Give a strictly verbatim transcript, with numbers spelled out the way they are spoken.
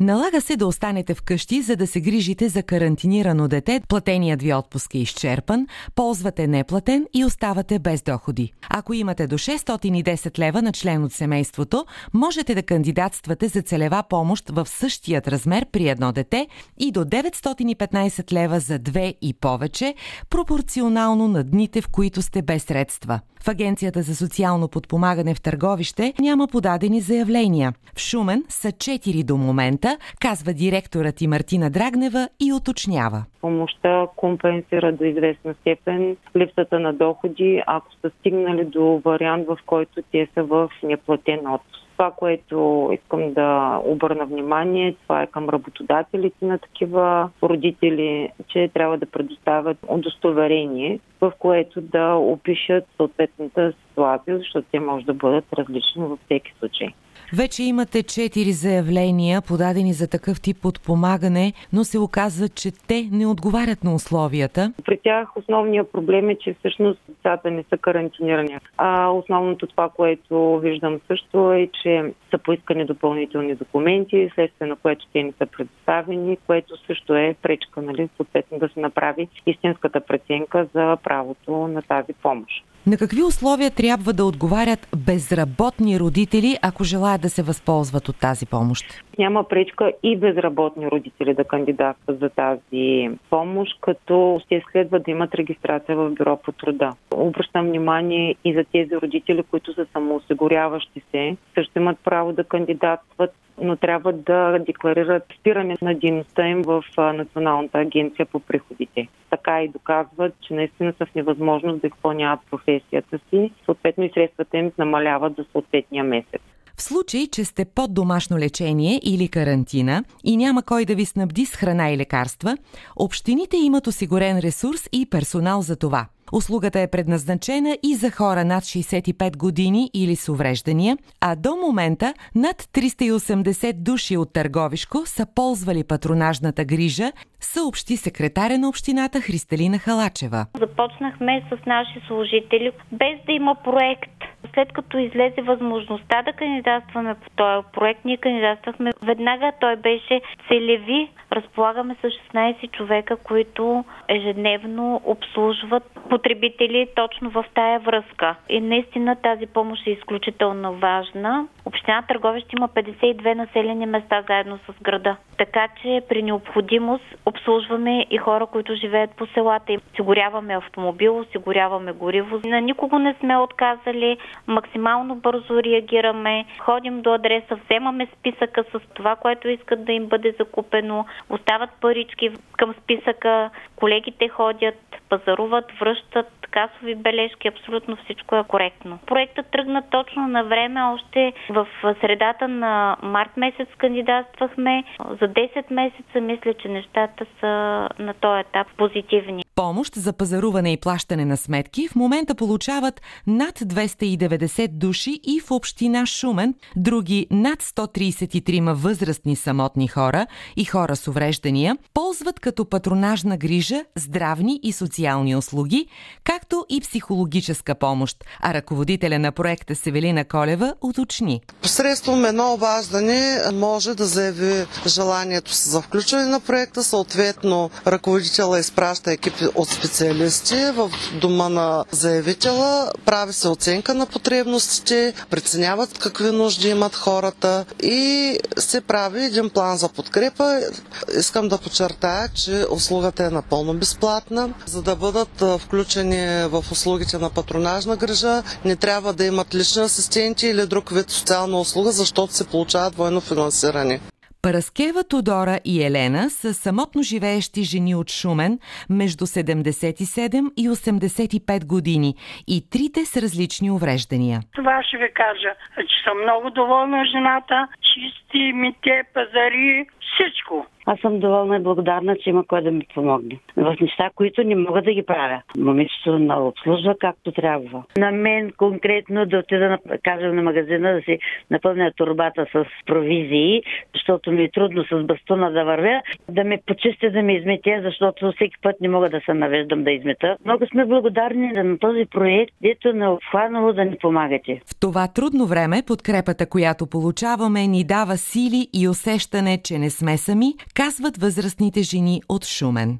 Налага се да останете вкъщи, за да се грижите за карантинирано дете, платеният ви отпуск е изчерпан, ползвате неплатен и оставате без доходи. Ако имате до шестстотин и десет лева на член от семейството, можете да кандидатствате за целева помощ в същият размер при едно дете и до деветстотин и петнайсет лева за две и повече, пропорционално на дните, в които сте без средства. В Агенцията за социално подпомагане в Търговище няма подадени заявления. В Шумен са четири до момента, казва директорът и Мартина Драгнева и уточнява. Помощта компенсира до известна степен липсата на доходи, ако са стигнали до вариант, в който те са в неплатен отпуск. Това, което искам да обърна внимание, това е към работодателите на такива родители, че трябва да предоставят удостоверение, в което да опишат съответната ситуация, защото те може да бъдат различни във всеки случай. Вече имате четири заявления, подадени за такъв тип подпомагане, но се оказва, че те не отговарят на условията. При тях основният проблем е, че всъщност децата не са карантинирани. А основното това, което виждам също е, че са поискани допълнителни документи, следствие на което те не са предоставени, което също е пречка, нали, съответно да се направи истинската преценка за правото на тази помощ. На какви условия трябва да отговарят безработни родители, ако желаят да се възползват от тази помощ? Няма пречка и безработни родители да кандидатстват за тази помощ, като те следва да имат регистрация в бюро по труда. Обръщам внимание и за тези родители, които са самоосигуряващи се, също имат право да кандидатстват, но трябва да декларират спиране на дейността им в Националната агенция по приходите. Така и доказват, че наистина са в невъзможност да изпълняват професията си, съответно и средствата им намаляват за съответния месец. В случай, че сте под домашно лечение или карантина и няма кой да ви снабди с храна и лекарства, общините имат осигурен ресурс и персонал за това. Услугата е предназначена и за хора над шейсет и пет години или с увреждания, а до момента над триста и осемдесет души от Търговишко са ползвали патронажната грижа, съобщи секретаря на общината Христалина Халачева. Започнахме с наши служители, без да има проект. След като излезе възможността да кандидатстваме по този проект, ние кандидатствахме веднага, той беше целеви. Разполагаме с шестнайсет човека, които ежедневно обслужват потребители точно в тая връзка. И наистина тази помощ е изключително важна. Община Търговище има петдесет и две населени места заедно с града. Така че при необходимост обслужваме и хора, които живеят по селата. Осигуряваме автомобил, осигуряваме гориво. На никого не сме отказали. Максимално бързо реагираме. Ходим до адреса, вземаме списъка с това, което искат да им бъде закупено. Остават парички към списъка. Колегите ходят, пазаруват, връщат касови бележки. Абсолютно всичко е коректно. Проектът тръгна точно на време. Още в средата на март месец кандидатствахме. За десет месеца мисля, че нещата са на този етап позитивни. Помощ за пазаруване и плащане на сметки в момента получават над двеста и деветдесет души и в община Шумен, други над сто трийсет и три възрастни самотни хора и хора с увреждания ползват като патронажна грижа здравни и социални услуги, както и психологическа помощ, а ръководителя на проекта Севелина Колева уточни. Посредством едно обаждане може да заяви желанието си за включване на проекта, съответно ръководителя изпраща екип от специалисти в дома на заявителя, прави се оценка на потребностите, преценяват какви нужди имат хората и се прави един план за подкрепа. Искам да подчертая, че услугата е напълно безплатна. За да бъдат включени в услугите на патронажна грижа, не трябва да имат лични асистенти или друг вид социална услуга, защото се получава двойно финансиране. Параскева, Тодора и Елена са самотно живеещи жени от Шумен между седемдесет и седем и осемдесет и пет години и трите с различни увреждания. Това ще ви кажа, че съм много доволна жената, чисти мите, пазари, Всичко. Аз съм доволна и благодарна, че има кой да ми помогне. В неща, които не мога да ги правя. Момичето много обслужва както трябва. На мен конкретно да отида, на, кажем, на магазина, да си напълня торбата с провизии, защото ми е трудно с бастуна да вървя, да ме почисти, да ми измете, защото всеки път не мога да се навеждам да измета. Много сме благодарни на този проект, дето не обхванало да ни помагате. В това трудно време подкрепата, която получаваме, ни дава сили и усещане, че не сме сами, казват възрастните жени от Шумен.